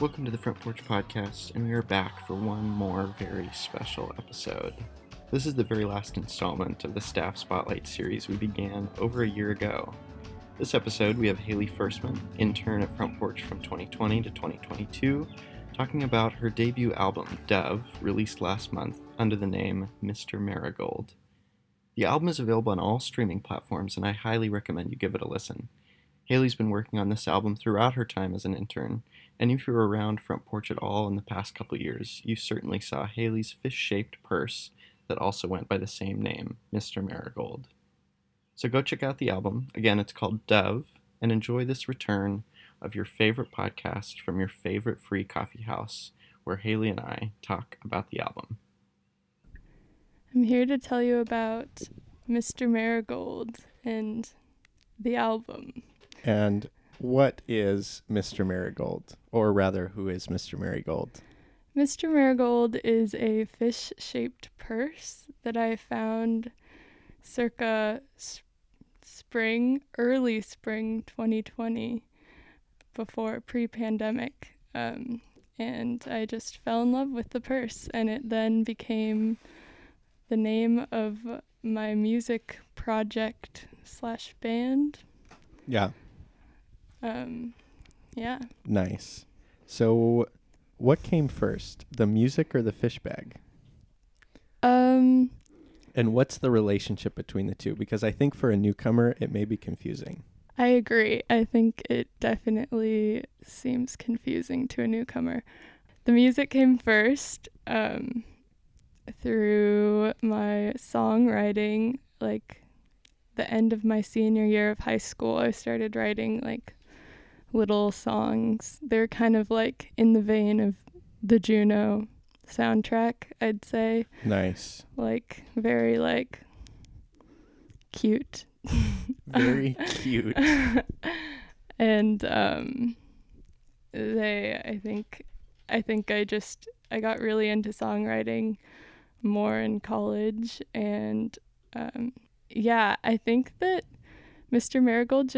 Welcome to the Front Porch Podcast, and we are back for one more very special episode. This is the very last installment of the Staff Spotlight series we began over a year ago. This episode, we have Hailey Firstman, intern at Front Porch from 2020 to 2022, talking about her debut album, Dove, released last month under the name Mr. Marigold. The album is available on all streaming platforms, and I highly recommend you give it a listen. Hailey's been working on this album throughout her time as an intern, and if you were around Front Porch at all in the past couple years, you certainly saw Hailey's fish-shaped purse that also went by the same name, Mr. Marigold. So go check out the album, again it's called Dove, and enjoy this return of your favorite podcast from your favorite free coffee house, where Hailey and I talk about the album. I'm here to tell you about Mr. Marigold and the album. And what is Mr. Marigold? Or rather, who is Mr. Marigold? Mr. Marigold is a fish-shaped purse that I found circa early spring 2020, before pre-pandemic. And I just fell in love with the purse, and it then became the name of my music project / band. Yeah. Nice. So what came first, the music or the fish bag? And what's the relationship between the two? Because I think for a newcomer, it may be confusing. I agree. I think it definitely seems confusing to a newcomer. The music came first, through my songwriting, like the end of my senior year of high school, I started writing like little songs. They're kind of like in the vein of the Juno soundtrack, I'd say. Nice. Like very like cute. Very cute. And I got really into songwriting more in college, and I think that Mr. Marigold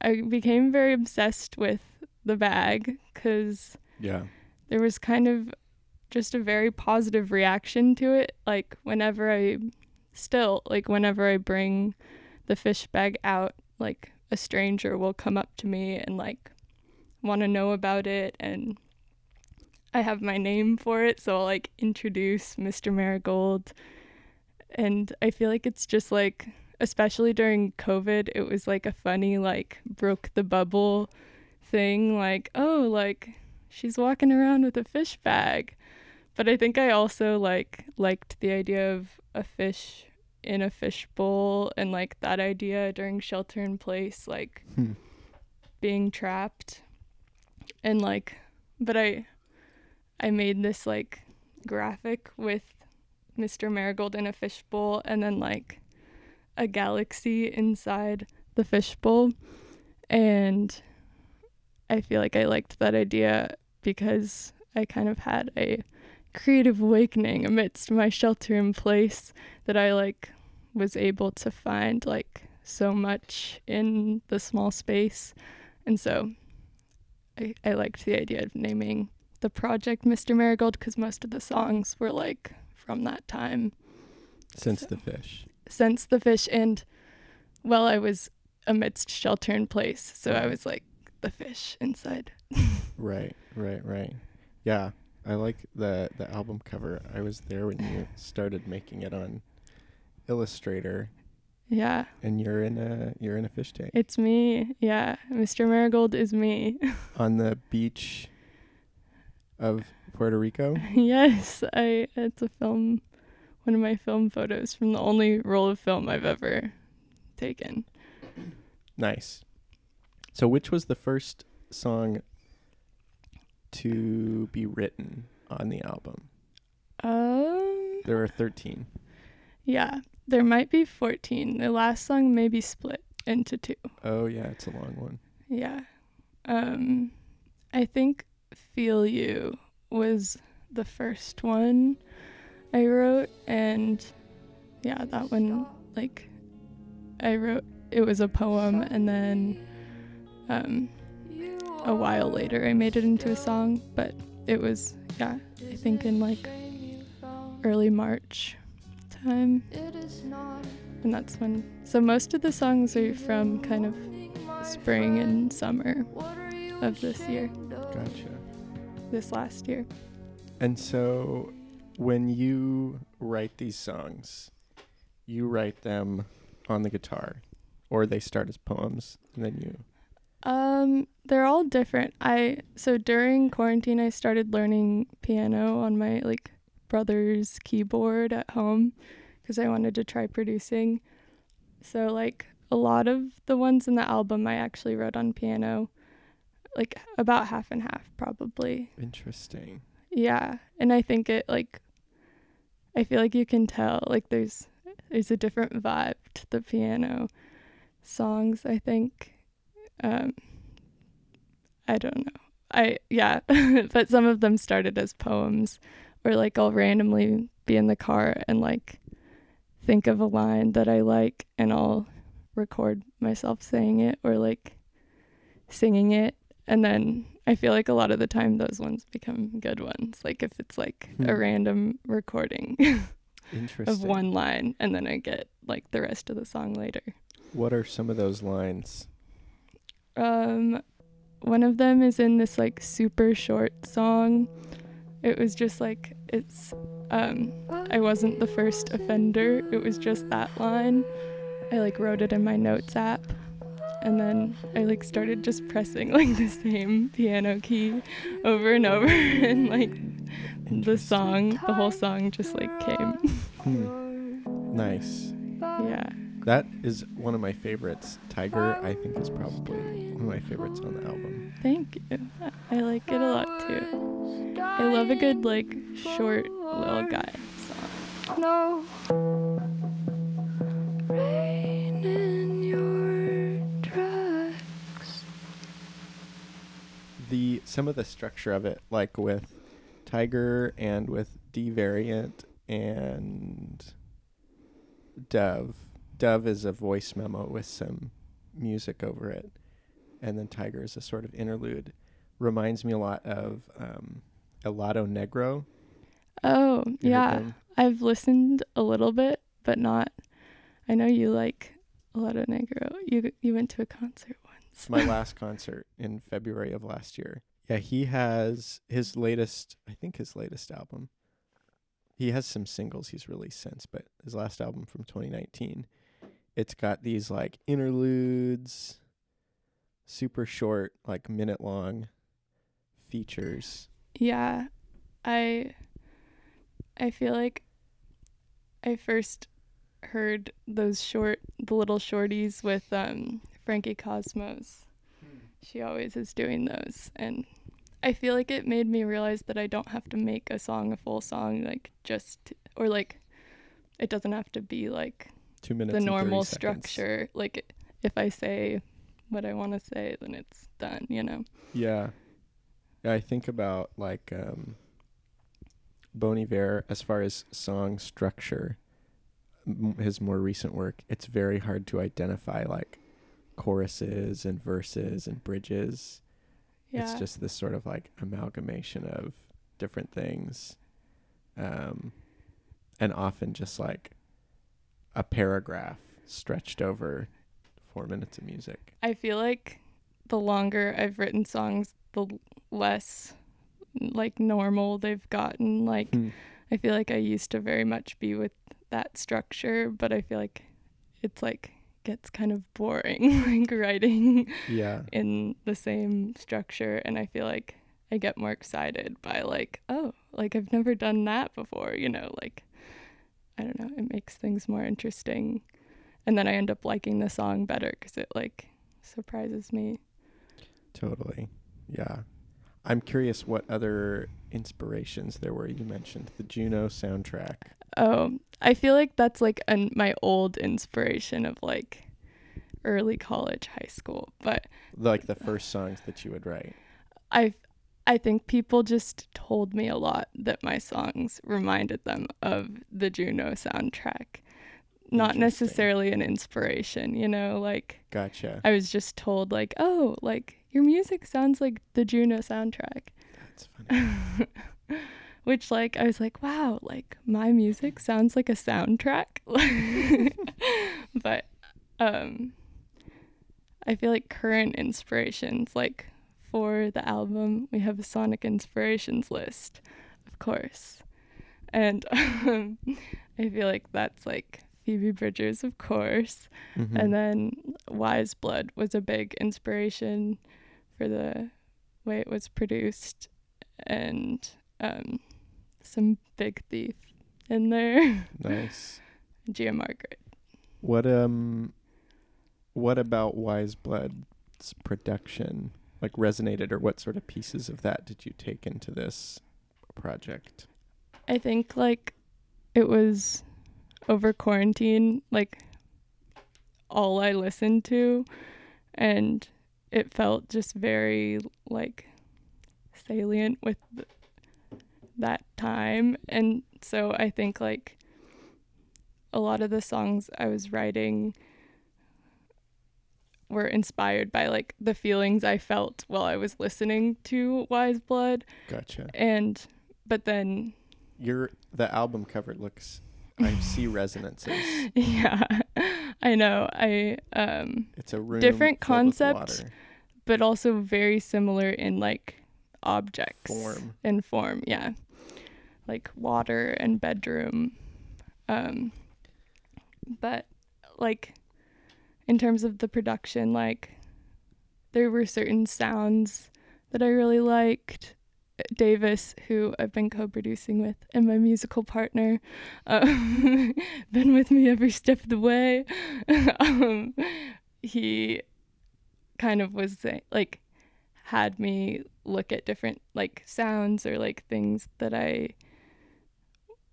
I became very obsessed with the bag, because there was kind of just a very positive reaction to it. Like whenever I bring the fish bag out, like a stranger will come up to me and like want to know about it, and I have my name for it, so I'll like introduce Mr. Marigold. And I feel like it's just like, especially during COVID, it was like a funny, like, broke the bubble thing. Like, oh, like, she's walking around with a fish bag. But I think I also like liked the idea of a fish in a fish bowl, and like that idea during shelter in place, like being trapped. And like, but I made this like graphic with Mr. Marigold in a fishbowl, and then like a galaxy inside the fishbowl. And I feel like I liked that idea because I kind of had a creative awakening amidst my shelter in place, that I like was able to find like so much in the small space. And so I liked the idea of naming the project Mr. Marigold, because most of the songs were like from that time. Since the fish. And well, I was amidst shelter in place, so I was like the fish inside. Right. Yeah. I like the album cover. I was there when you started making it on Illustrator. Yeah. And you're in a fish tank. It's me. Yeah. Mr. Marigold is me. On the beach of Puerto Rico? Yes, it's a film, one of my film photos from the only roll of film I've ever taken. Nice. So which was the first song to be written on the album? There were 13. Yeah, there might be 14. The last song may be split into two. Oh yeah, it's a long one. Yeah. I think Feel You was the first one I wrote, and yeah, that one, like, I wrote, it was a poem, and then a while later I made it into a song, but it was, yeah, I think in like early March time. And that's when, so most of the songs are from kind of spring and summer of this year. Gotcha. This last year. And so when you write these songs, you write them on the guitar, or they start as poems and then you... They're all different. So during quarantine, I started learning piano on my like brother's keyboard at home because I wanted to try producing. So like a lot of the ones in the album I actually wrote on piano, like about half and half probably. Interesting. Yeah. And I think it like, I feel like you can tell like there's a different vibe to the piano songs, I think. I don't know. Yeah, but some of them started as poems, or like I'll randomly be in the car and like think of a line that I like and I'll record myself saying it or like singing it. And then I feel like a lot of the time those ones become good ones. Like if it's like a random recording of one line and then I get like the rest of the song later. What are some of those lines? One of them is in this like super short song. It was just like, it's I wasn't the first offender. It was just that line. I like wrote it in my notes app, and then I like started just pressing like the same piano key over and over, and like the whole song just like came. Nice. Yeah. That is one of my favorites. Tiger, I think, is probably one of my favorites on the album. Thank you. I like it a lot, too. I love a good, like, short, little guy song. No. Rain in your tracks. Some of the structure of it, like with Tiger and with D Variant and Dove. Dove is a voice memo with some music over it, and then Tiger is a sort of interlude. Reminds me a lot of El Lato Negro. Oh, yeah. I've listened a little bit, but not... I know you like El Lato Negro. You went to a concert once. My last concert in February of last year. Yeah, he has his latest album. He has some singles he's released since, but his last album from 2019... It's got these like interludes, super short, like minute long features. Yeah. I feel like I first heard those the little shorties with Frankie Cosmos. She always is doing those, and I feel like it made me realize that I don't have to make a full song, like it doesn't have to be like 2 minutes, the normal structure. Like if I say what I want to say, then it's done, you know? Yeah. I think about like Bon Iver as far as song structure, his more recent work. It's very hard to identify like choruses and verses and bridges. Yeah. It's just this sort of like amalgamation of different things. And often just like a paragraph stretched over 4 minutes of music. I feel like the longer I've written songs, the less like normal they've gotten. Like I feel like I used to very much be with that structure, but I feel like it's like gets kind of boring like writing in the same structure, and I feel like I get more excited by like, oh, like I've never done that before, you know, like I don't know, it makes things more interesting. And then I end up liking the song better because it like surprises me. Totally. Yeah. I'm curious what other inspirations there were. You mentioned the Juno soundtrack. Oh, I feel like that's like my old inspiration of like early college, high school. But like the first songs that you would write. I think people just told me a lot that my songs reminded them of the Juno soundtrack. Not necessarily an inspiration, you know, like... Gotcha. I was just told, like, oh, like, your music sounds like the Juno soundtrack. That's funny. Which, like, I was like, wow, like, my music sounds like a soundtrack. But I feel like current inspirations, like, for the album, we have a Sonic Inspirations list, of course. And I feel like that's, like, Phoebe Bridgers, of course. Mm-hmm. And then Wise Blood was a big inspiration for the way it was produced. And some Big Thief in there. Nice. Gia Margaret. What about Wise Blood's production like resonated, or what sort of pieces of that did you take into this project? I think like it was over quarantine, like all I listened to, and it felt just very like salient with that time. And so I think like a lot of the songs I was writing were inspired by like the feelings I felt while I was listening to Wise Blood. Gotcha. And but then the album cover looks, I see resonances. Yeah, I know. It's a room, different concept, but also very similar in like objects and form. Yeah, like water and bedroom. But like in terms of the production, like there were certain sounds that I really liked. Davis, who I've been co-producing with, and my musical partner, been with me every step of the way. He kind of was saying, like, had me look at different like sounds or like things that I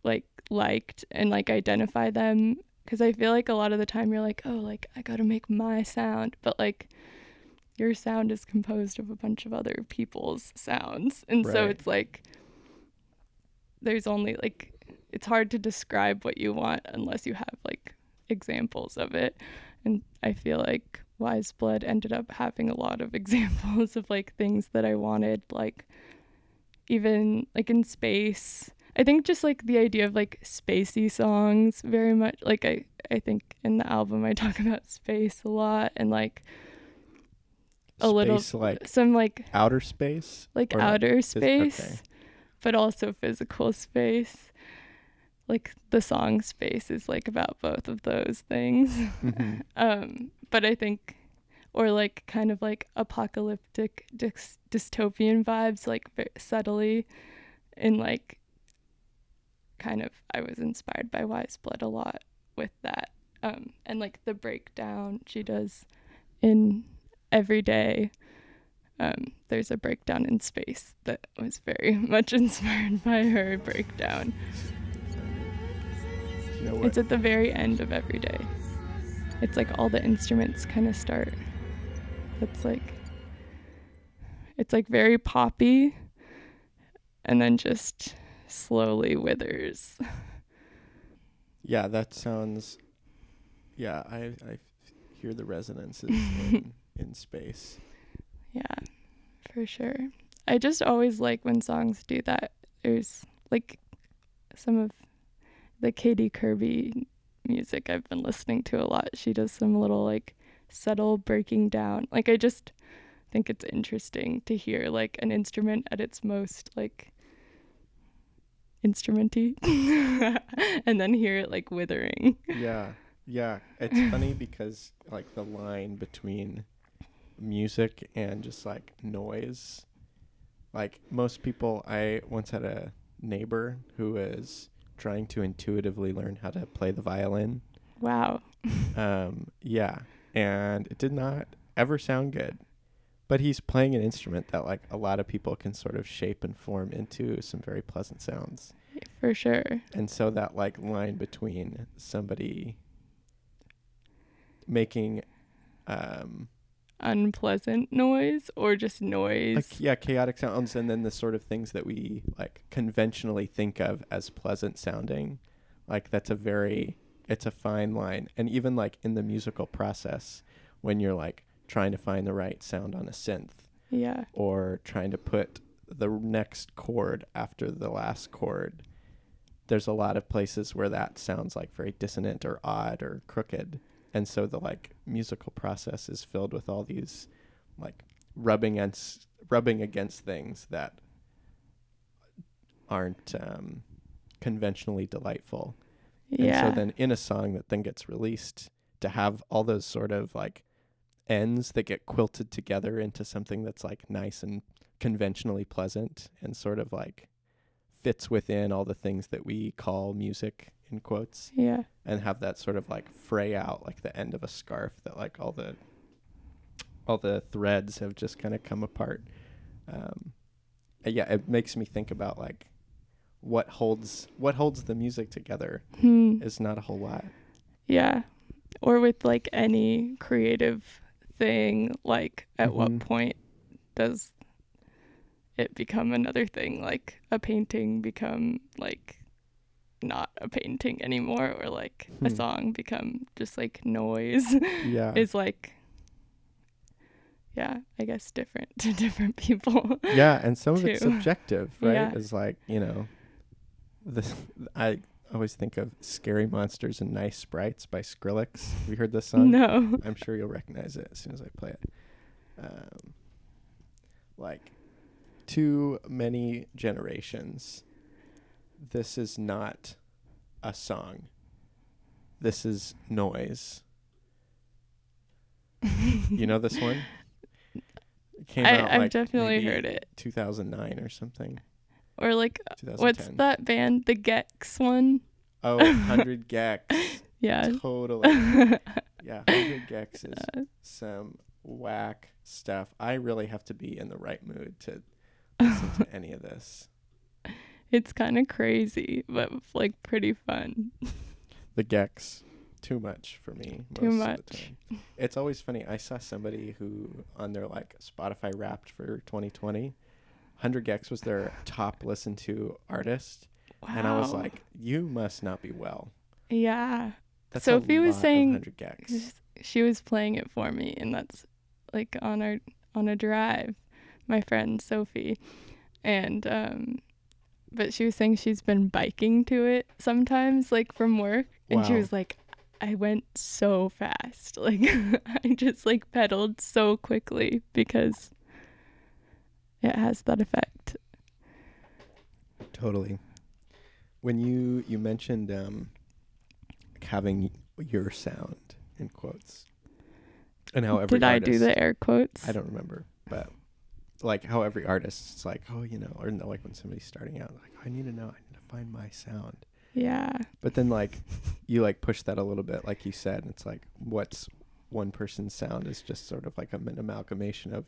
like liked and like identify them, because I feel like a lot of the time you're like, oh, like I gotta make my sound, but like your sound is composed of a bunch of other people's sounds. And right. So it's like, there's only like, it's hard to describe what you want unless you have like examples of it. And I feel like Wise Blood ended up having a lot of examples of like things that I wanted, like even like in space. I think just like the idea of like spacey songs very much. Like I think in the album I talk about space a lot, and like some outer space, like outer space, okay. But also physical space. Like the song Space is like about both of those things. Mm-hmm. But I think, or like kind of like apocalyptic dystopian vibes, like very subtly, and like kind of, I was inspired by Wise Blood a lot with that. And like the breakdown she does in every day, there's a breakdown in space that was very much inspired by her breakdown. You know, it's at the very end of every day. It's like all the instruments kind of start. It's like very poppy, and then just slowly withers. Yeah, that sounds. Yeah, I hear the resonances. In space. Yeah, for sure. I just always like when songs do that. There's like some of the Katy Kirby music I've been listening to a lot. She does some little like subtle breaking down. Like I just think it's interesting to hear like an instrument at its most like instrumenty and then hear it like withering. Yeah. It's funny because like the line between music and just like noise, like most people, I once had a neighbor who was trying to intuitively learn how to play the violin. Wow. Yeah, and it did not ever sound good, but he's playing an instrument that like a lot of people can sort of shape and form into some very pleasant sounds. For sure. And so that like line between somebody making unpleasant noise or just noise, like, yeah, chaotic sounds, and then the sort of things that we like conventionally think of as pleasant sounding, like that's it's a fine line. And even like in the musical process, when you're like trying to find the right sound on a synth, Yeah. Or trying to put the next chord after the last chord. There's a lot of places where that sounds like very dissonant or odd or crooked. And so the like musical process is filled with all these like rubbing against things that aren't conventionally delightful. Yeah. And so then in a song that then gets released, to have all those sort of like ends that get quilted together into something that's like nice and conventionally pleasant and sort of like fits within all the things that we call music in quotes. Yeah. And have that sort of like fray out like the end of a scarf that like all the threads have just kind of come apart. Yeah, it makes me think about like what holds the music together is not a whole lot. Yeah. Or with like any creative thing, like at what point does it become another thing? Like a painting become like not a painting anymore, or like a song become just like noise. Yeah. It's like, yeah, I guess different to different people. Yeah, and some of it's subjective, right? Yeah. It's like, you know, I always think of Scary Monsters and Nice Sprites by Skrillex. Have you heard this song? No. I'm sure you'll recognize it as soon as I play it. Like, too many generations. This is not a song. This is noise. You know this one? I've definitely heard it. 2009 or something. Or like, what's that band? The Gecs one? Oh, 100 gecs. Yeah. Totally. Yeah, 100 gecs is some whack stuff. I really have to be in the right mood to listen to any of this. It's kind of crazy, but like pretty fun. The Gecs. Too much for me. Most of the time. It's always funny. I saw somebody who on their like Spotify Wrapped for 2020, 100 gecs was their top listened to artist. Wow. And I was like, you must not be well. Yeah. That's Sophie was saying 100 gecs. She was playing it for me, and that's like on a drive, my friend Sophie. And but she was saying she's been biking to it sometimes, like from work. Wow. And she was like, I went so fast. Like, I just like pedaled so quickly because it has that effect. Totally. When you mentioned having your sound in quotes, and how every artist, I do the air quotes? I don't remember, but like how every artist is like, oh, you know, or no, like when somebody's starting out, like, oh, I need to find my sound. Yeah. But then like you like push that a little bit, like you said, and it's like what's one person's sound is just sort of like an amalgamation of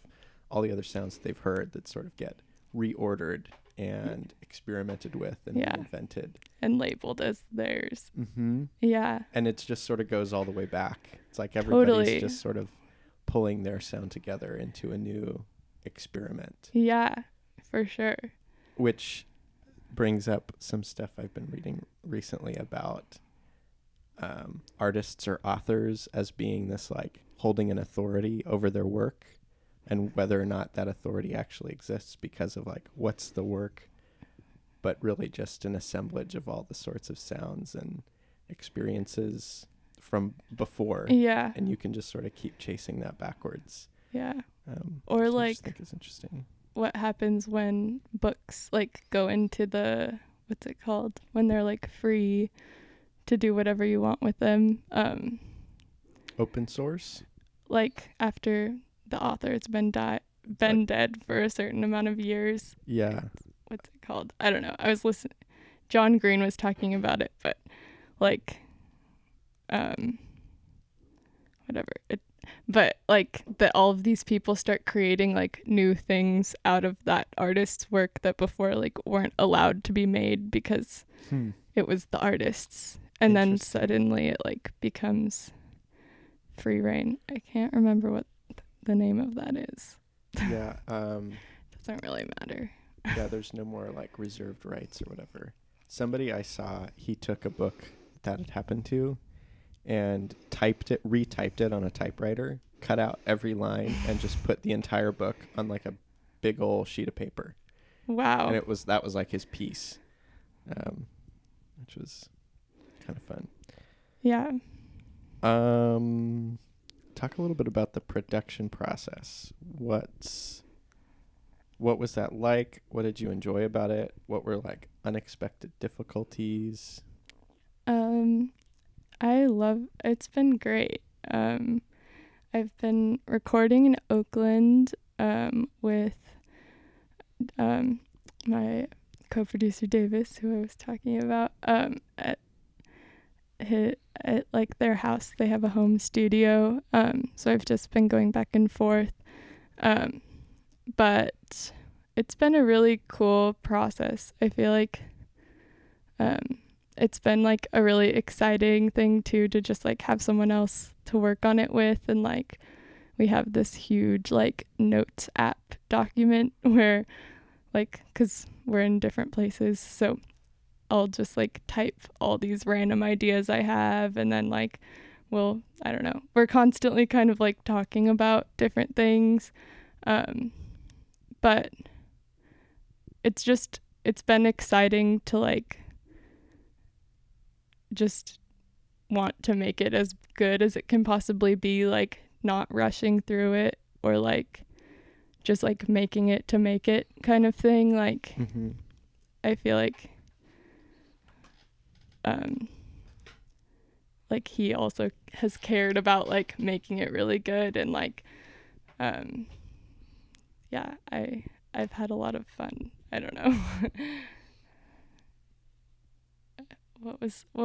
all the other sounds that they've heard that sort of get reordered and experimented with and invented and labeled as theirs. Mm-hmm. Yeah. And it just sort of goes all the way back. It's like everybody's just sort of pulling their sound together into a new experiment. Yeah, for sure. Which brings up some stuff I've been reading recently about artists or authors as being this like holding an authority over their work, and whether or not that authority actually exists because of like what's the work, but really just an assemblage of all the sorts of sounds and experiences from before. Yeah. And you can just sort of keep chasing that backwards. Yeah. Or like, I just think it's interesting. What happens when books like go into the, what's it called, when they're like free to do whatever you want with them, open source, like after the author's been dead for a certain amount of years. Yeah. What's it called? I don't know. I was listening, John Green was talking about it, but like whatever it, but like that all of these people start creating like new things out of that artist's work that before like weren't allowed to be made because it was the artist's, and then suddenly it like becomes free reign. I can't remember what the name of that is. Yeah. Doesn't really matter. Yeah, there's no more like reserved rights or whatever. Somebody I saw, he took a book that had happened to and retyped it on a typewriter, cut out every line and just put the entire book on like a big old sheet of paper. Wow. And that was like his piece, which was kind of fun. Yeah. Talk a little bit about the production process. What was that like? What did you enjoy about it? What were like unexpected difficulties? I love, it's been great. I've been recording in Oakland with my co-producer Davis, who I was talking about, at like their house. They have a home studio, so I've just been going back and forth, but it's been a really cool process. I feel like it's been like a really exciting thing too, to just like have someone else to work on it with. And like we have this huge like notes app document where like, because we're in different places, so I'll just like type all these random ideas I have, and then like we're constantly kind of like talking about different things, but it's been exciting to like just want to make it as good as it can possibly be, like not rushing through it or like just like making it to make it kind of thing. Like mm-hmm. I feel like like he also has cared about like making it really good, and like yeah, I've had a lot of fun. I don't know. What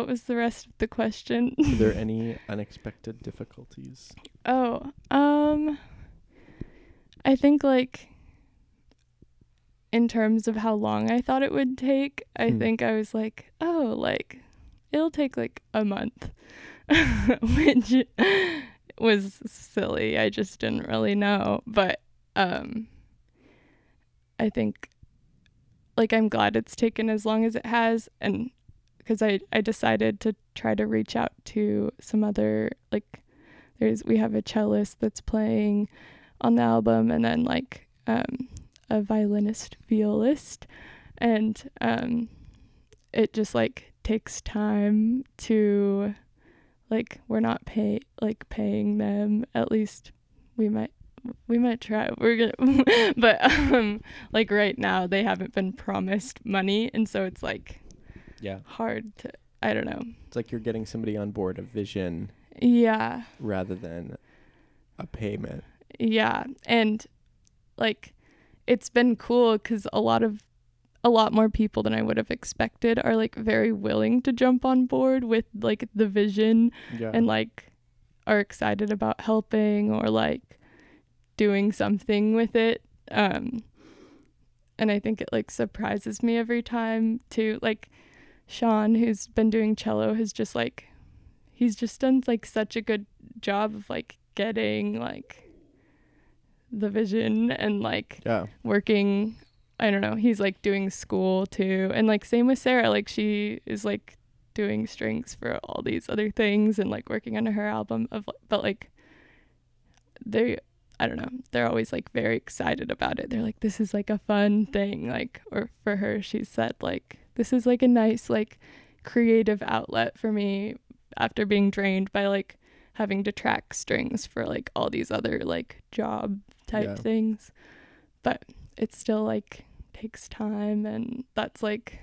was the rest of the question? Were there any unexpected difficulties? Oh, I think like in terms of how long I thought it would take, I think I was like, oh, like it'll take like a month, which was silly. I just didn't really know. But I think like I'm glad it's taken as long as it has, and because I decided to try to reach out to some other, like we have a cellist that's playing on the album, and then like a violinist, violist, and it just like takes time to like, we're not paying them, at least we might try. We're gonna but like right now they haven't been promised money, and so it's like, yeah, hard to, I don't know. It's like you're getting somebody on board, a vision. Yeah. Rather than a payment. Yeah. And like, it's been cool because a lot more people than I would have expected are like very willing to jump on board with like the vision, yeah, and like are excited about helping or like doing something with it. And I think it like surprises me every time too. Like, Sean, who's been doing cello, has just like, he's just done like such a good job of like getting like the vision and like, yeah, working. I don't know. He's like doing school too. And like same with Sarah, like she is like doing strings for all these other things and like working on her album of, but like I don't know. They're always like very excited about it. They're like, this is like a fun thing. Like, or for her, she said like, this is like a nice like creative outlet for me after being drained by like having to track strings for like all these other like job type, yeah, things. But it still like takes time, and that's like,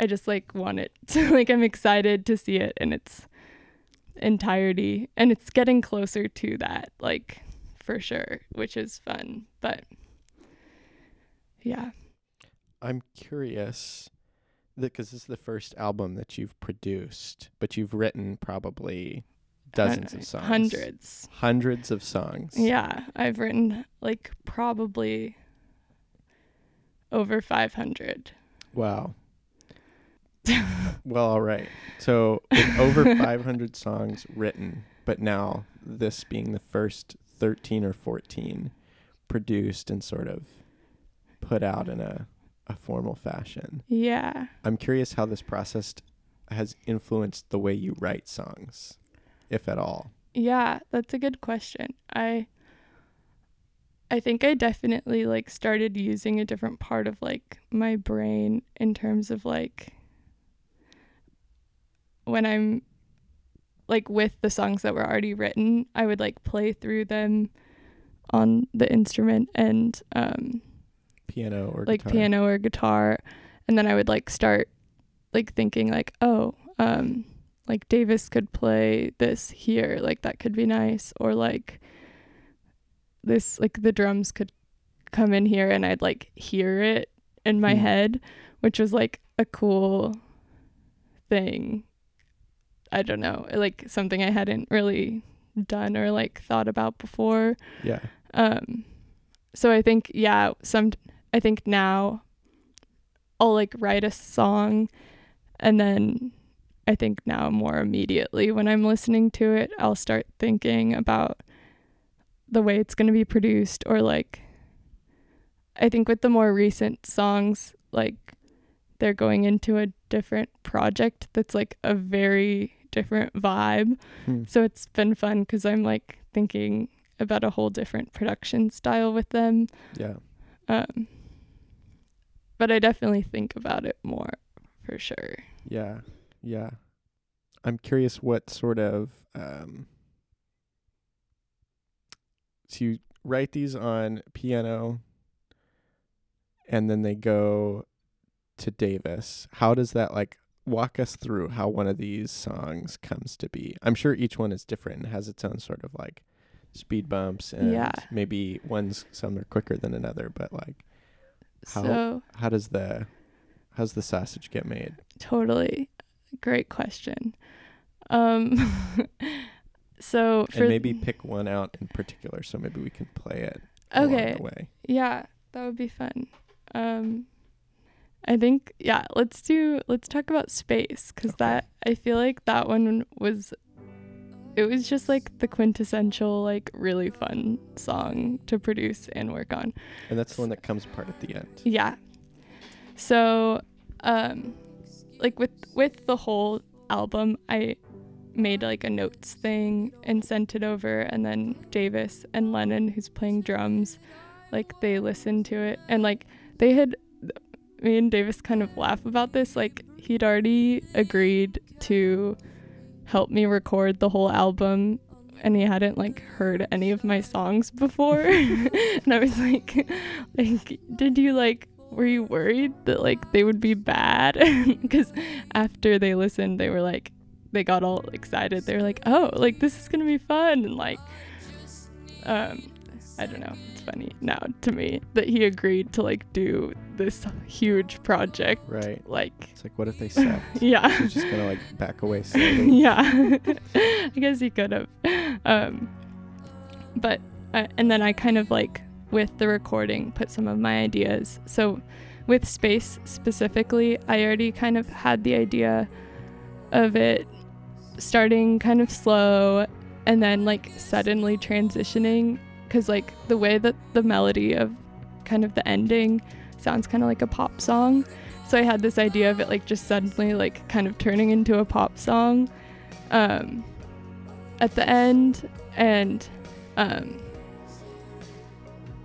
I just like want it to like, I'm excited to see it in its entirety, and it's getting closer to that, like for sure, which is fun. But yeah. I'm curious, because this is the first album that you've produced, but you've written probably dozens of songs. Hundreds. Hundreds of songs. Yeah. I've written like probably over 500. Wow. Well, all right. So with over 500 songs written, but now this being the first 13 or 14 produced and sort of put out in a formal fashion. Yeah. I'm curious how this process has influenced the way you write songs, if at all. Yeah, that's a good question. I think I definitely like started using a different part of like my brain in terms of like when I'm like with the songs that were already written, I would like play through them on the instrument and piano or guitar, and then I would like start like thinking like, oh, like Davis could play this here, like that could be nice, or like this, like the drums could come in here, and I'd like hear it in my head, which was like a cool thing. I don't know, like something I hadn't really done or like thought about before. Yeah. So I think, yeah, I think now I'll like write a song, and then I think now more immediately when I'm listening to it, I'll start thinking about the way it's going to be produced, or like I think with the more recent songs, like they're going into a different project that's like a very different vibe. So it's been fun because I'm like thinking about a whole different production style with them. Yeah. But I definitely think about it more for sure. Yeah. Yeah. I'm curious what sort of so you write these on piano and then they go to Davis. How does that like walk us through how one of these songs comes to be? I'm sure each one is different and has its own sort of like speed bumps, and maybe some are quicker than another, but like how's the sausage get made? Totally. Great question. So and maybe pick one out in particular, so maybe we can play it. Okay. Along the way. Yeah, that would be fun. I think, yeah, let's talk about space, because that, I feel like that one was just like the quintessential like really fun song to produce and work on. And that's the one that comes apart at the end. Yeah. So, like with the whole album, I made like a notes thing and sent it over, and then Davis and Lennon, who's playing drums, like they listened to it, and like they had, me and Davis kind of laugh about this, like he'd already agreed to help me record the whole album, and he hadn't like heard any of my songs before. And I was like were you worried that like they would be bad? Because after they listened, they were like, they got all excited. They were like, oh, like this is gonna be fun. And like, I don't know, it's funny now to me that he agreed to like do this huge project. Right. Like, it's like, what if they sucked? Yeah. He's just gonna like back away slowly. Yeah. I guess he could have. But and then I kind of like, with the recording, put some of my ideas. So with space specifically, I already kind of had the idea of it starting kind of slow and then like suddenly transitioning, because like the way that the melody of kind of the ending sounds kind of like a pop song. So I had this idea of it like just suddenly like kind of turning into a pop song at the end, and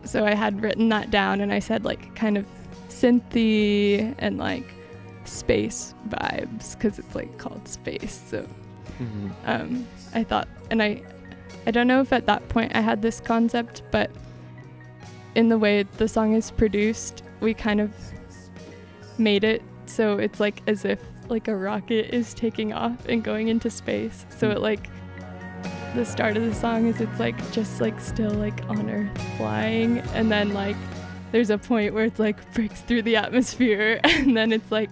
so I had written that down, and I said like kind of synthy and like space vibes, because it's like called space. So I thought, and I don't know if at that point I had this concept, but in the way the song is produced, we kind of made it so it's like as if like a rocket is taking off and going into space. So it like, the start of the song is it's like just like still like on Earth flying, and then like there's a point where it's like breaks through the atmosphere, and then it's like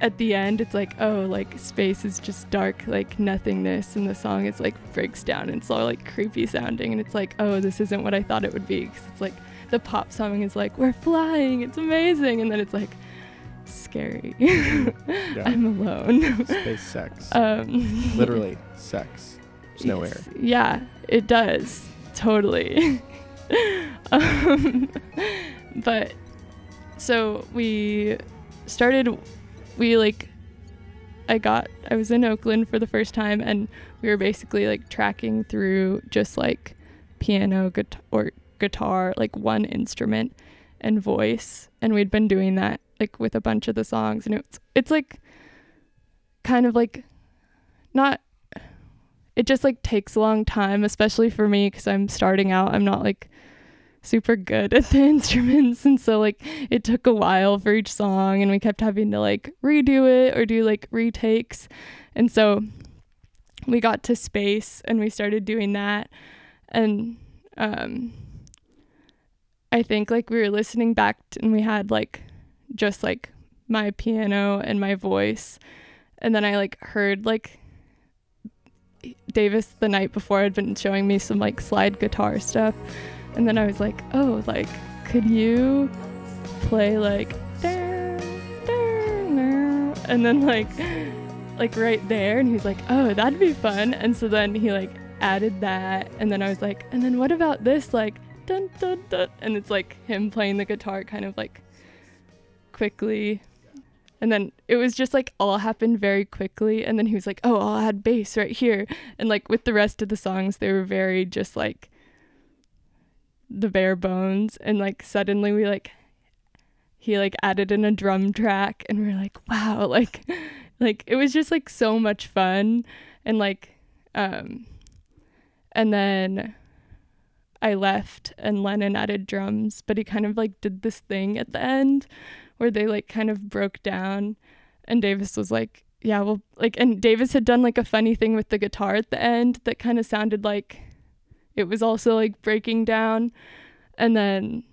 at the end it's like, oh, like space is just dark, like nothingness, and the song is like breaks down and it's all like creepy sounding, and it's like, oh, this isn't what I thought it would be, because it's like the pop song is like we're flying, it's amazing, and then it's like scary. Yeah. I'm alone. Space sucks. Literally sucks. There's no air. Yeah, it does. Totally. But so we like I was in Oakland for the first time, and we were basically like tracking through just like piano, guitar, like one instrument and voice. And we'd been doing that like with a bunch of the songs, and it's like kind of like not, it just like takes a long time, especially for me, because I'm starting out. I'm not like super good at the instruments, and so like it took a while for each song, and we kept having to like redo it or do like retakes. And so we got to space and we started doing that, and I think like we were listening back and we had like just like my piano and my voice, and then I like heard like Davis the night before had been showing me some like slide guitar stuff. And then I was like, oh, like, could you play like, and then like right there. And he's like, oh, that'd be fun. And so then he like added that. And then I was like, and then what about this? Like, dun, dun, dun. And it's like him playing the guitar kind of like quickly. And then it was just like all happened very quickly. And then he was like, oh, I'll add bass right here. And like with the rest of the songs, they were very just like the bare bones, and like suddenly we like he like added in a drum track, and we're like, wow, like it was just like so much fun. And like and then I left, and Lennon added drums, but he kind of like did this thing at the end where they like kind of broke down, and Davis was like, yeah, well, like, and Davis had done like a funny thing with the guitar at the end that kind of sounded like it was also like breaking down. And then,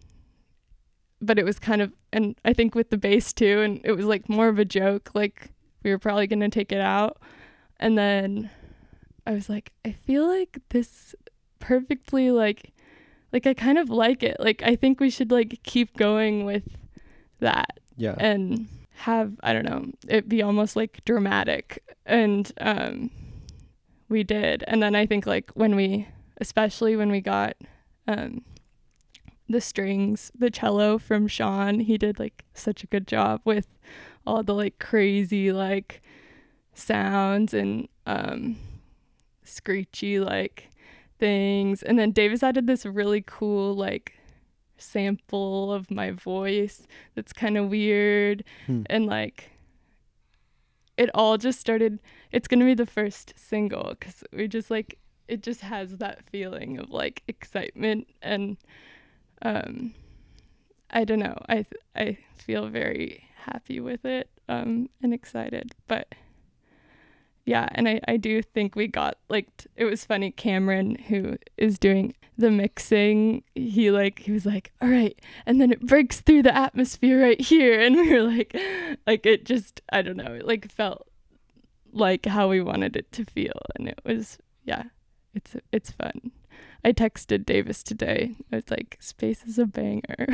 but it was kind of, and I think with the bass too, and it was like more of a joke, like we were probably going to take it out. And then I was like, I feel like this perfectly like I kind of like it. Like, I think we should like keep going with that. Yeah. And have, I don't know, it be almost like dramatic. And we did. And then I think like when we, especially when we got the strings, the cello from Sean, he did like such a good job with all the like crazy like sounds and screechy like things. And then Davis added this really cool like sample of my voice that's kind of weird. And like it all just started, it's gonna be the first single, because we just like, it just has that feeling of like excitement. And I don't know, I feel very happy with it and excited. But yeah, and I do think we got like, it was funny, Cameron, who is doing the mixing, he was like, all right, and then it breaks through the atmosphere right here. And we were like it just, I don't know, it like felt like how we wanted it to feel. And it was, yeah, it's fun. I texted Davis today. I was like, space is a banger.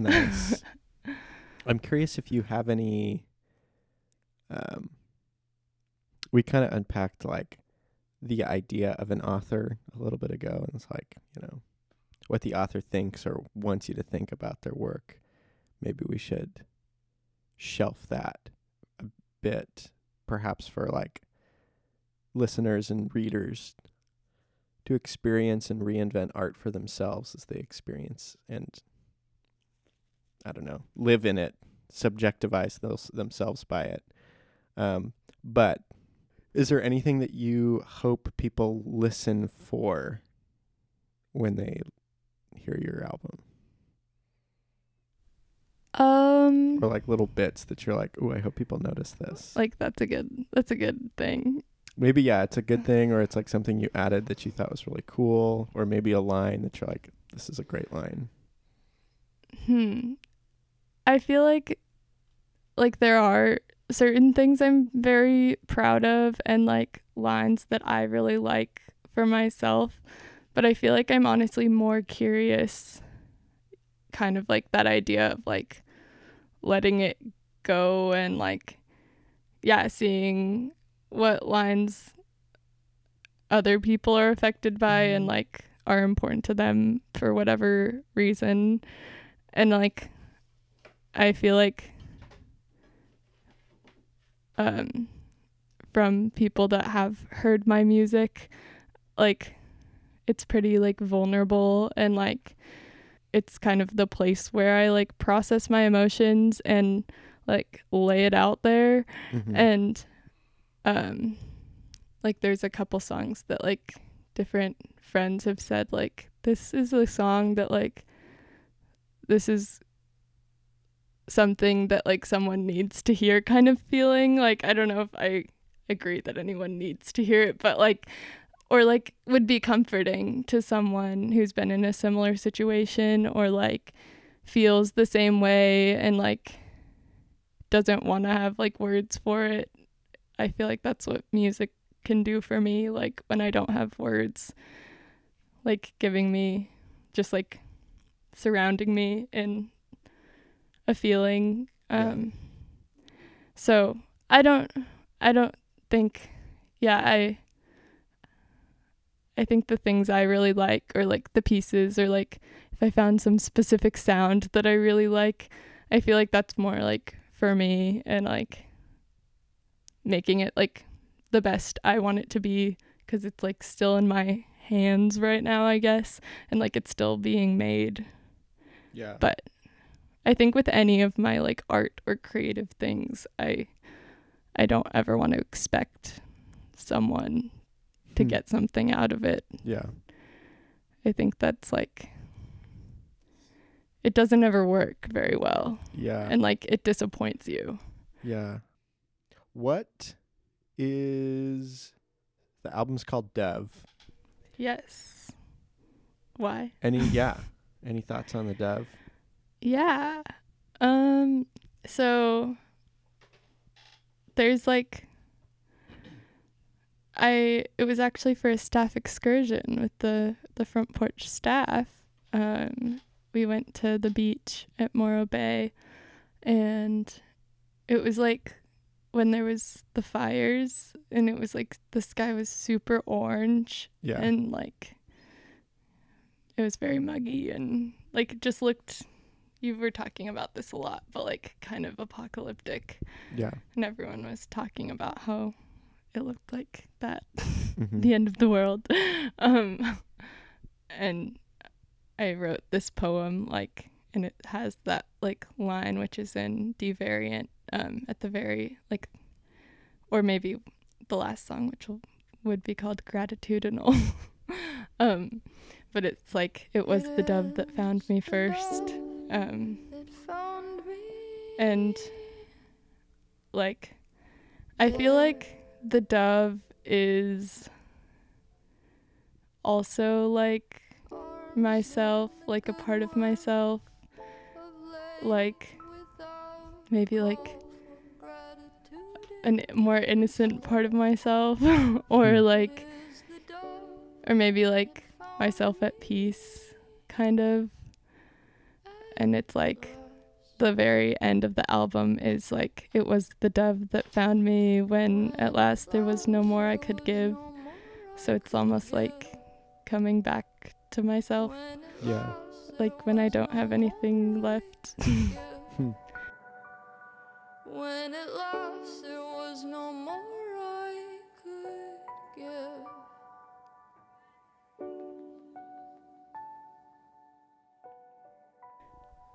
Nice. I'm curious if you have any, we kind of unpacked like the idea of an author a little bit ago, and it's like, you know, what the author thinks or wants you to think about their work. Maybe we should shelf that a bit, perhaps for like listeners and readers to experience and reinvent art for themselves as they experience and, I don't know, live in it, subjectivize themselves by it. But is there anything that you hope people listen for when they hear your album? Or like little bits that you're like, oh, I hope people notice this. Like that's a good thing. Maybe, yeah, it's a good thing, or it's like something you added that you thought was really cool, or maybe a line that you're like, this is a great line. I feel like there are certain things I'm very proud of and like lines that I really like for myself, but I feel like I'm honestly more curious, kind of like that idea of like letting it go and like, yeah, seeing what lines other people are affected by and like are important to them for whatever reason. And like I feel like from people that have heard my music. Like, it's pretty, like, vulnerable, and, like, it's kind of the place where I, like, process my emotions and, like, lay it out there. Mm-hmm. And, like, there's a couple songs that, like, different friends have said, like, this is a song that, like, this is something that, like, someone needs to hear kind of feeling. Like, I don't know if I agree that anyone needs to hear it, but, like, or, like, would be comforting to someone who's been in a similar situation or, like, feels the same way and, like, doesn't want to have, like, words for it. I feel like that's what music can do for me, like, when I don't have words, like, giving me, just, like, surrounding me in a feeling. Yeah. So, I think the things I really like, or like the pieces, or like if I found some specific sound that I really like, I feel like that's more like for me, and like making it like the best I want it to be, because it's like still in my hands right now, I guess, and like it's still being made. Yeah. But I think with any of my like art or creative things, I don't ever want to expect someone to get something out of it. Yeah. I think that's like, it doesn't ever work very well. Yeah. And like it disappoints you. Yeah. What is, the album's called Dove. Yes. Why? Any thoughts on the Dove? Yeah. So there's like, it was actually for a staff excursion with the Front Porch staff. We went to the beach at Morro Bay, and it was like when there was the fires, and it was like the sky was super orange. Yeah. And like it was very muggy, and like it just looked, you were talking about this a lot, but like kind of apocalyptic. Yeah. And everyone was talking about how it looked like that, mm-hmm. the end of the world. And I wrote this poem, like, and it has that like line, which is in D variant, at the very like, or maybe the last song, which would be called Gratitudinal. But it's like, it was the dove that found me first. And like, I feel like the dove is also like myself, like a part of myself, like maybe like a more innocent part of myself, or like, or maybe like myself at peace, kind of. And it's like, the very end of the album is like, it was the dove that found me when at last there was no more I could give. So it's almost like coming back to myself. Yeah. Like when I don't have anything left. When at last there was no more I could give.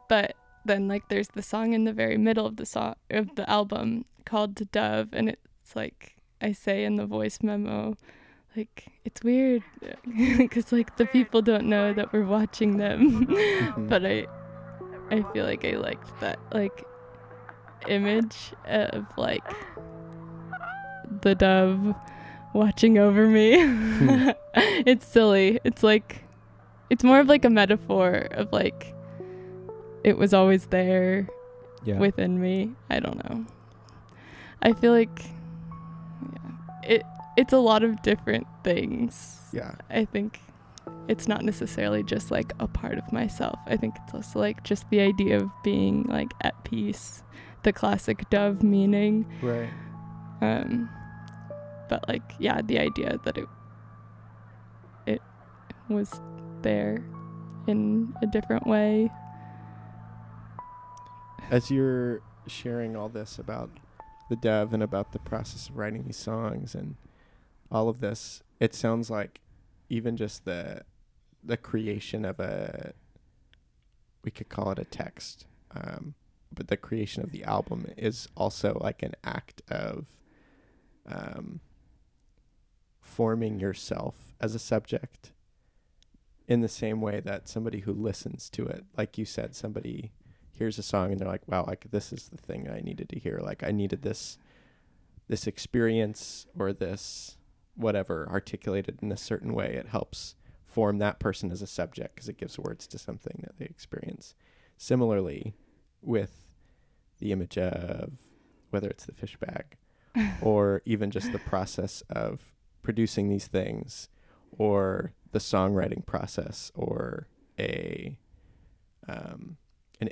But then like there's the song in the very middle of the song of the album called To Dove, and it's like I say in the voice memo, like it's weird because like the people don't know that we're watching them. Mm-hmm. But I feel like I liked that like image of like the dove watching over me. It's silly. It's like, it's more of like a metaphor of like, it was always there. Yeah. Within me. I don't know. I feel like, yeah, it's a lot of different things. Yeah. I think it's not necessarily just like a part of myself. I think it's also like just the idea of being like at peace, the classic dove meaning. Right. But like, yeah, the idea that it was there in a different way. As you're sharing all this about the Dove and about the process of writing these songs and all of this, it sounds like even just the creation of a, we could call it a text, but the creation of the album is also like an act of forming yourself as a subject in the same way that somebody who listens to it, like you said, somebody hears a song and they're like, wow, like this is the thing I needed to hear. Like I needed this experience or this whatever articulated in a certain way. It helps form that person as a subject because it gives words to something that they experience. Similarly with the image of whether it's the fish bag or even just the process of producing these things or the songwriting process or an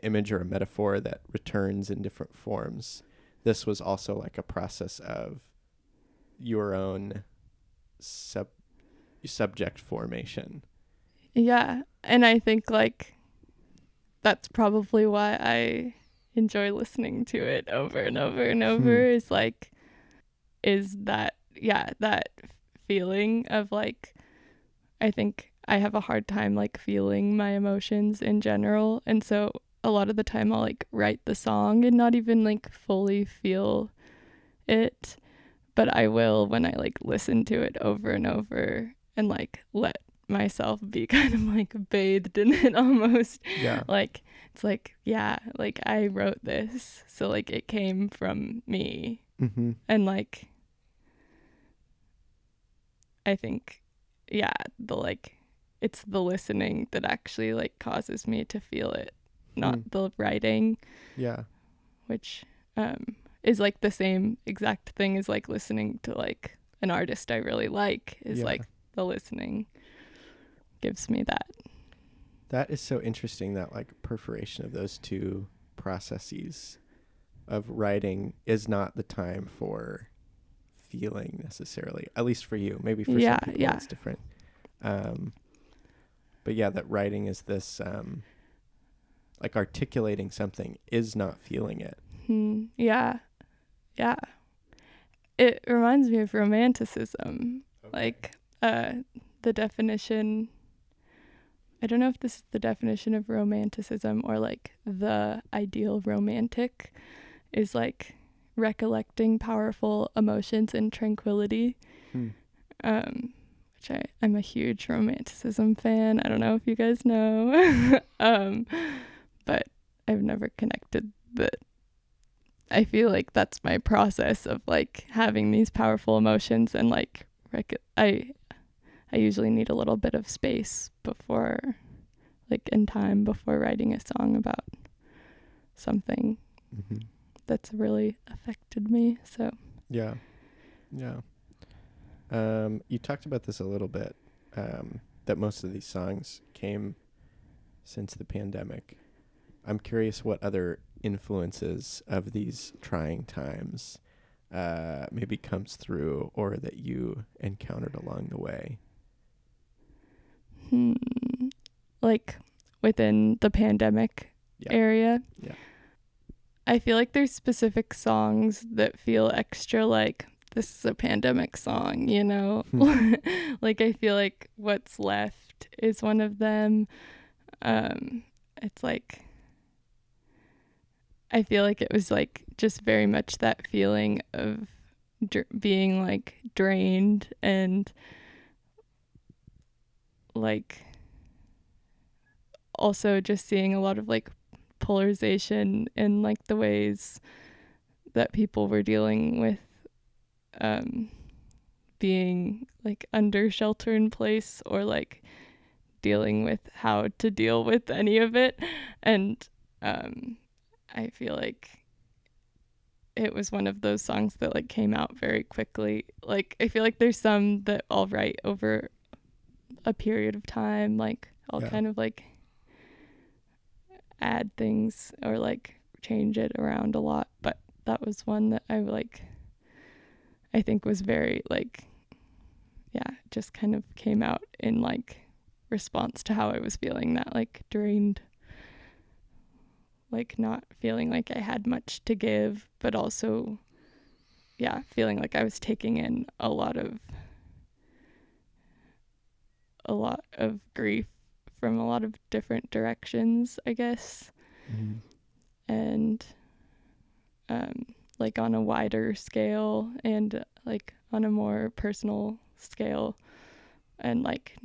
image or a metaphor that returns in different forms. This was also like a process of your own subject formation. Yeah. And I think like that's probably why I enjoy listening to it over and over and over is like, is that, yeah, that feeling of like, I think I have a hard time like feeling my emotions in general. And so a lot of the time I'll like write the song and not even like fully feel it, but I will when I like listen to it over and over and like let myself be kind of like bathed in it almost. Yeah. Like it's like, yeah, like I wrote this, so like it came from me. Mm-hmm. And like I think, yeah, the like it's the listening that actually like causes me to feel it, not the writing. Yeah. Which is like the same exact thing as like listening to like an artist I really like is like the listening gives me that. That is so interesting, that like perforation of those two processes of writing is not the time for feeling necessarily, at least for you. Maybe for some people it's different. But yeah, that writing is this like articulating something is not feeling it. Yeah. Yeah. It reminds me of romanticism. Okay. Like the definition, I don't know if this is the definition of romanticism or like the ideal romantic, is like recollecting powerful emotions in tranquility, which I'm a huge romanticism fan. I don't know if you guys know, but I've never connected that. I feel like that's my process of like having these powerful emotions and like I usually need a little bit of space before, like in time before writing a song about something. Mm-hmm. That's really affected me. So yeah. You talked about this a little bit, that most of these songs came since the pandemic. I'm curious what other influences of these trying times maybe comes through or that you encountered along the way. Like within the pandemic area. Yeah. I feel like there's specific songs that feel extra like this is a pandemic song, you know? Like I feel like What's Left is one of them. It's like I feel like it was like just very much that feeling of being like drained and like also just seeing a lot of like polarization and like the ways that people were dealing with being like under shelter in place or like dealing with how to deal with any of it. And I feel like it was one of those songs that like came out very quickly. Like I feel like there's some that I'll write over a period of time, like I'll kind of like add things or like change it around a lot, but that was one that I like I think was very like just kind of came out in like response to how I was feeling, that like drained, like not feeling like I had much to give but also yeah, feeling like I was taking in a lot of grief from a lot of different directions, I guess. Mm-hmm. And like on a wider scale and like on a more personal scale, and like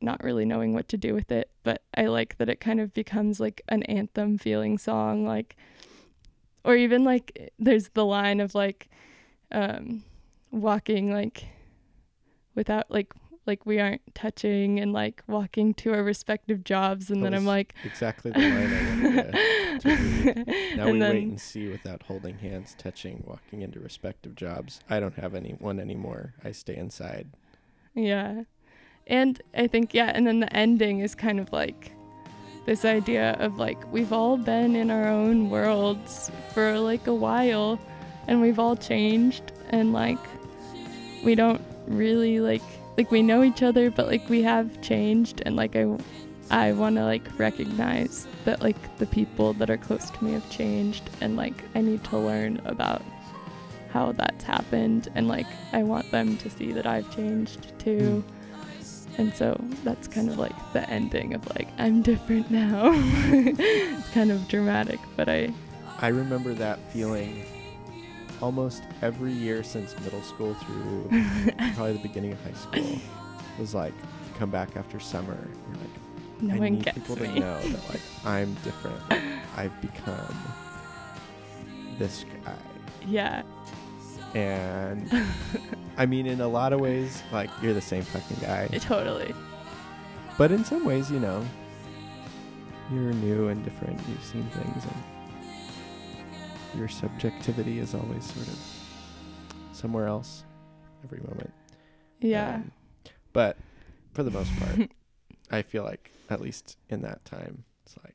not really knowing what to do with it. But I like that it kind of becomes like an anthem feeling song, like, or even like there's the line of like walking like without like we aren't touching, and like walking to our respective jobs, and that then I'm like exactly the line I wanted to read. Now we then, wait and see without holding hands, touching, walking into respective jobs. I don't have anyone anymore. I stay inside. Yeah. And I think, yeah, and then the ending is kind of like this idea of like we've all been in our own worlds for like a while, and we've all changed, and like we don't really like we know each other, but like we have changed, and like I want to like recognize that like the people that are close to me have changed, and like I need to learn about how that's happened, and like I want them to see that I've changed too. And so that's kind of like the ending of like I'm different now. It's kind of dramatic, but I remember that feeling almost every year since middle school through probably the beginning of high school. It was like you come back after summer, you're like, no I one need gets people me. To know that like I'm different. Like, I've become this guy. Yeah. And I mean, in a lot of ways, like you're the same fucking guy. Totally. But in some ways, you know, you're new and different. You've seen things, and your subjectivity is always sort of somewhere else every moment. Yeah. But for the most part, I feel like at least in that time, it's like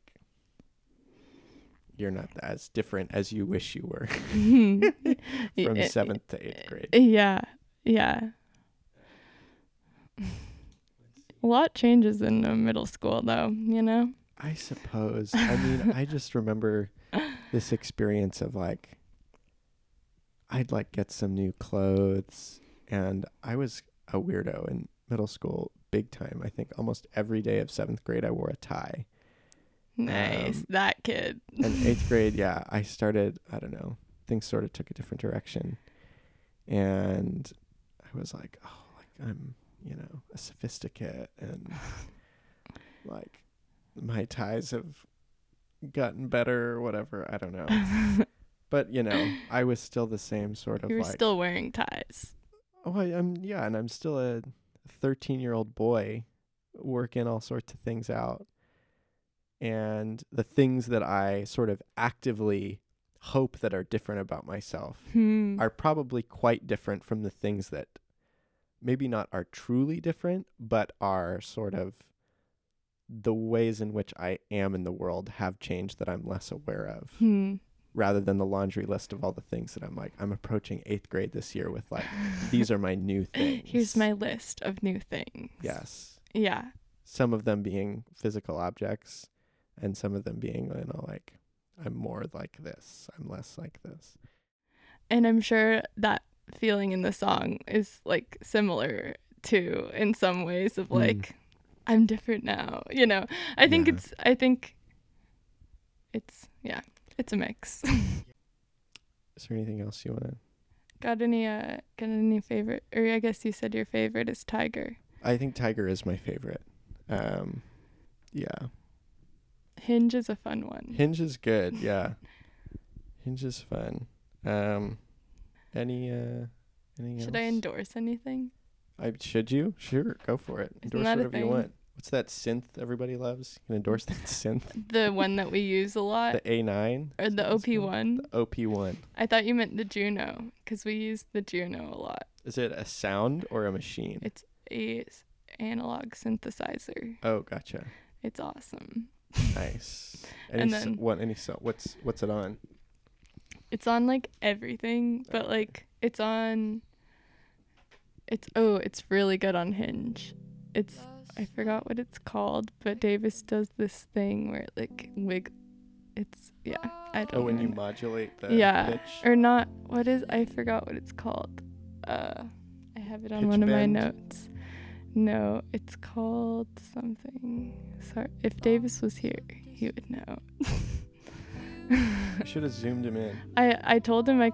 you're not as different as you wish you were from 7th to 8th grade. Yeah. Yeah. A lot changes in middle school though, you know? I suppose. I mean, I just remember this experience of like, I'd like get some new clothes, and I was a weirdo in middle school big time. I think almost every day of 7th grade I wore a tie. Nice. That kid. In 8th grade, yeah, I started, I don't know, things sort of took a different direction. And I was like, oh, like I'm, you know, a sophisticate, and like my ties have gotten better or whatever. I don't know. But, you know, I was still the same sort of like. You were still wearing ties. Oh, yeah, and I'm still a 13-year-old boy working all sorts of things out. And the things that I sort of actively hope that are different about myself are probably quite different from the things that maybe not are truly different, but are sort of the ways in which I am in the world have changed that I'm less aware of, rather than the laundry list of all the things that I'm like, I'm approaching 8th grade this year with like, these are my new things. Here's my list of new things. Yes. Yeah. Some of them being physical objects. And some of them being, you know, like, I'm more like this. I'm less like this. And I'm sure that feeling in the song is, like, similar to, in some ways, of, like, I'm different now. You know, I think it's a mix. Is there anything else you want to? Got any favorite? Or I guess you said your favorite is Tiger. I think Tiger is my favorite. Yeah. Hinge is a fun one. Hinge is good, yeah. Hinge is fun. Anything else? Should I endorse anything? Should you? Sure, go for it. Endorse whatever you want. What's that synth everybody loves? You can endorse that synth. The one that we use a lot. The A9. Or the OP1. The OP1. I thought you meant the Juno, because we use the Juno a lot. Is it a sound or a machine? It's an analog synthesizer. Oh, gotcha. It's awesome. Nice. What's it on? It's on like everything, but like it's really good on Hinge. It's, I forgot what it's called, but Davis does this thing where it like wig It's, yeah, I don't know. Oh, when you modulate the pitch? Or not, I forgot what it's called. I have it on one of my notes. No, it's called something. Sorry, if Davis was here, he would know. I should have zoomed him in. I told him I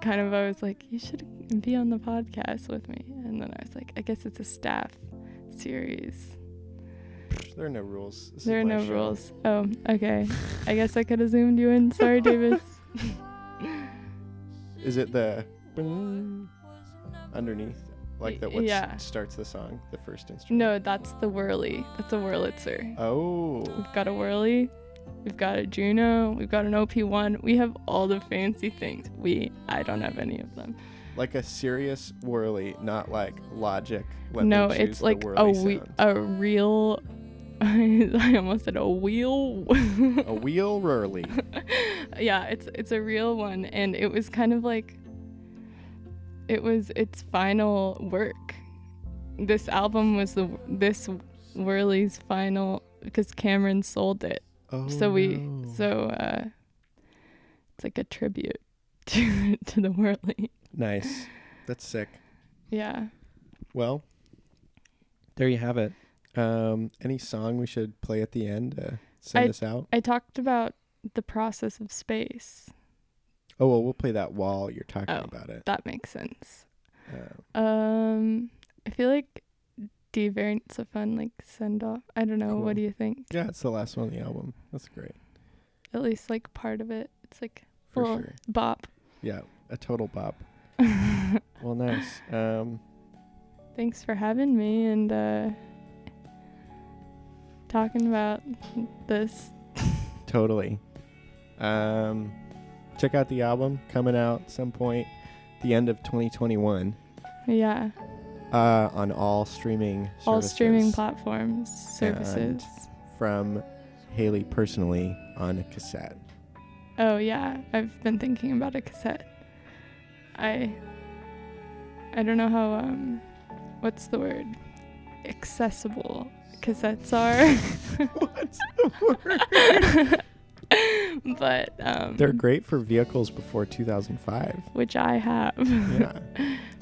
was like, you should be on the podcast with me. And then I was like, I guess it's a staff series. There are no rules. There are no rules. Oh, okay. I guess I could have zoomed you in. Sorry, Davis. Is it the underneath? Like that starts the song, the first instrument? No, that's the whirly. That's a Wurlitzer. Oh. We've got a whirly. We've got a Juno. We've got an OP1. We have all the fancy things. I don't have any of them. Like a serious whirly, not like Logic. No, it's like a real... I almost said a wheel. A wheel whirly. Yeah, it's a real one. And it was kind of like... It was its final work. This album was this Whirly's final, because Cameron sold it. Oh, so it's like a tribute to the Whirly. Nice. That's sick. Yeah. Well, there you have it. Any song we should play at the end to send us out? I talked about the process of space. Oh, well, we'll play that while you're talking about it. That makes sense. I feel like D Variant's a fun send off. I don't know. Cool. What do you think? Yeah, it's the last one on the album. That's great. At least part of it. It's full bop. Yeah, a total bop. Well, nice. Thanks for having me and talking about this. Totally. Check out the album coming out at some point the end of 2021. Yeah. On all streaming services. All streaming platforms, services. And from Hailey personally on a cassette. Oh, yeah. I've been thinking about a cassette. I don't know how, what's the word? Accessible cassettes are. What's the word? But they're great for vehicles before 2005, which I have. Yeah.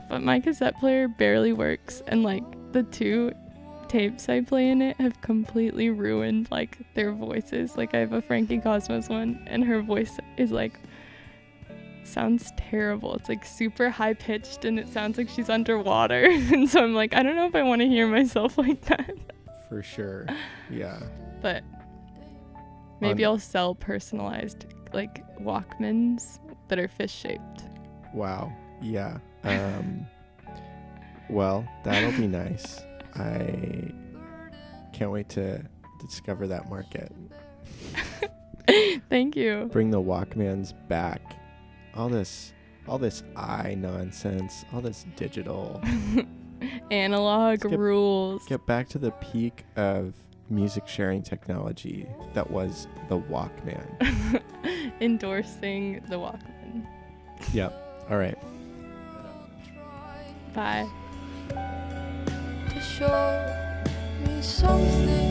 But my cassette player barely works, and the two tapes I play in it have completely ruined their voices. I have a Frankie Cosmos one, and her voice is sounds terrible. It's super high pitched, and it sounds like she's underwater. And so I'm I don't know if I want to hear myself like that. For sure. Yeah. But maybe I'll sell personalized Walkmans that are fish shaped. Wow. Yeah. Well, that'll be nice. I can't wait to discover that market. Thank you. Bring the Walkmans back. All this nonsense, all this digital analog rules. Get back to the peak of music sharing technology that was the Walkman. Endorsing the Walkman. Yep. All right. Bye. To show me something.